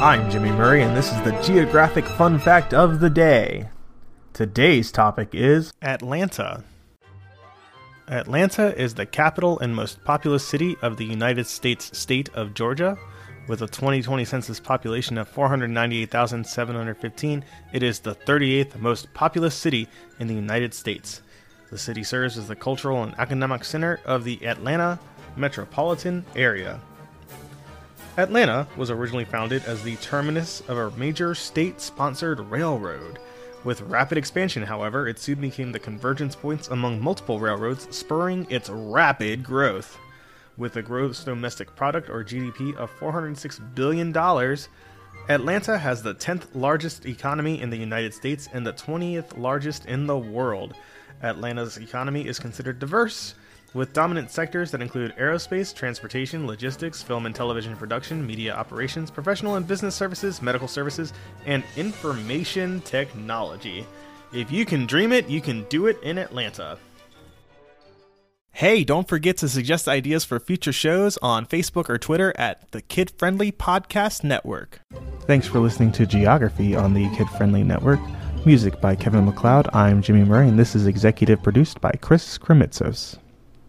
I'm Jimmy Murray, and this is the Geographic Fun Fact of the Day. Today's topic is Atlanta. Atlanta is the capital and most populous city of the United States state of Georgia. With a 2020 census population of 498,715, it is the 38th most populous city in the United States. The city serves as the cultural and economic center of the Atlanta metropolitan area. Atlanta was originally founded as the terminus of a major state-sponsored railroad. With rapid expansion, however, it soon became the convergence points among multiple railroads, spurring its rapid growth. With a gross domestic product, or GDP, of $406 billion, Atlanta has the 10th largest economy in the United States and the 20th largest in the world. Atlanta's economy is considered diverse, with dominant sectors that include aerospace, transportation, logistics, film and television production, media operations, professional and business services, medical services, and information technology. If you can dream it, you can do it in Atlanta. Hey, don't forget to suggest ideas for future shows on Facebook or Twitter at the Kid Friendly Podcast Network. Thanks for listening to Geography on the Kid Friendly Network. Music by Kevin MacLeod. I'm Jimmy Murray, and this is executive produced by Chris Krimitsos.